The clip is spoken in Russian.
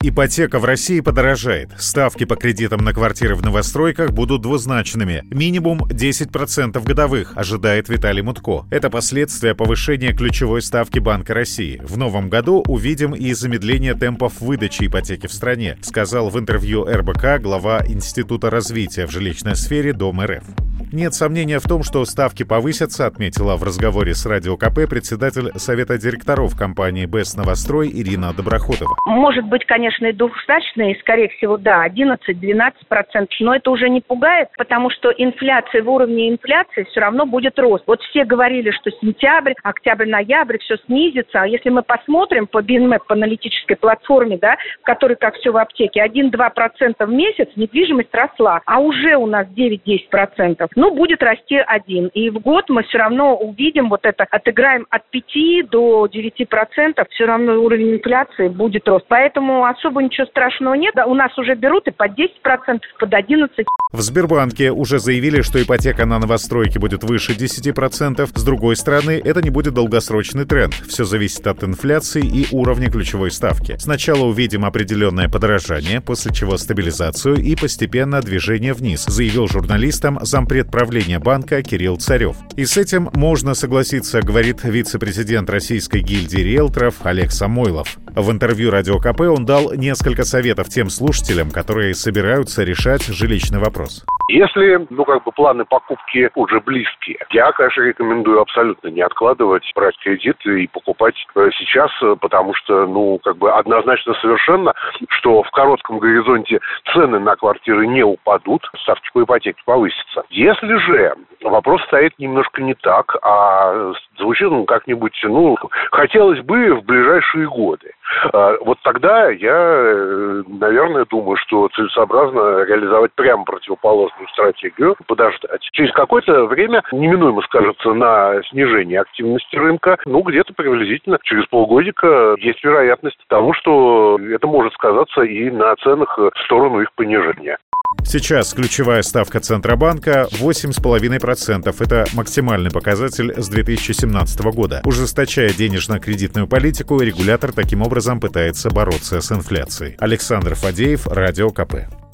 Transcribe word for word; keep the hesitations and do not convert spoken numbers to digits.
Ипотека в России подорожает. Ставки по кредитам на квартиры в новостройках будут двузначными. Минимум десять процентов годовых, ожидает Виталий Мутко. Это последствия повышения ключевой ставки Банка России. В новом году увидим и замедление темпов выдачи ипотеки в стране, сказал в интервью эр бэ ка глава Института развития в жилищной сфере Дом эр эф. Нет сомнения в том, что ставки повысятся, отметила в разговоре с Радио ка пэ председатель Совета директоров компании «Бест Новострой» Ирина Доброхотова. Может быть, конечно, и двухзначные, скорее всего, да, одиннадцать-двенадцать процентов, но это уже не пугает, потому что инфляция в уровне инфляции все равно будет рост. Вот все говорили, что сентябрь, октябрь, ноябрь все снизится, а если мы посмотрим по Бинмэп, по аналитической платформе, да, в которой, как все в аптеке, один-два процента в месяц недвижимость росла, а уже у нас девять-десять процентов. Ну, будет расти один. И в год мы все равно увидим вот это, отыграем от пяти до девяти процентов, все равно уровень инфляции будет рост. Поэтому особо ничего страшного нет. У нас уже берут и под десять процентов, под одиннадцать процентов. В Сбербанке уже заявили, что ипотека на новостройки будет выше десяти процентов. С другой стороны, это не будет долгосрочный тренд. Все зависит от инфляции и уровня ключевой ставки. Сначала увидим определенное подорожание, после чего стабилизацию и постепенно движение вниз, заявил журналистам зампред правления банка Кирилл Царев. И с этим можно согласиться, говорит вице-президент Российской гильдии риэлторов Олег Самойлов. В интервью Радио ка пэ он дал несколько советов тем слушателям, которые собираются решать жилищный вопрос. Если, ну, как бы планы покупки уже близкие, я, конечно, рекомендую абсолютно не откладывать, брать кредит и покупать сейчас, потому что, ну, как бы однозначно совершенно, что в коротком горизонте цены на квартиры не упадут, ставки по ипотеке повысятся. Если же вопрос стоит немножко не так, а звучит, ну, как-нибудь, ну, хотелось бы в ближайшие годы. Вот тогда я, наверное, думаю, что целесообразно реализовать прямо противоположную стратегию, подождать. Через какое-то время неминуемо скажется на снижение активности рынка, ну, где-то приблизительно через полгодика есть вероятность того, что это может сказаться и на ценах в сторону их понижения. Сейчас ключевая ставка Центробанка восемь целых пять десятых процента. Это максимальный показатель с две тысячи семнадцатого года. Ужесточая денежно-кредитную политику, регулятор таким образом пытается бороться с инфляцией. Александр Фадеев, Радио ка пэ.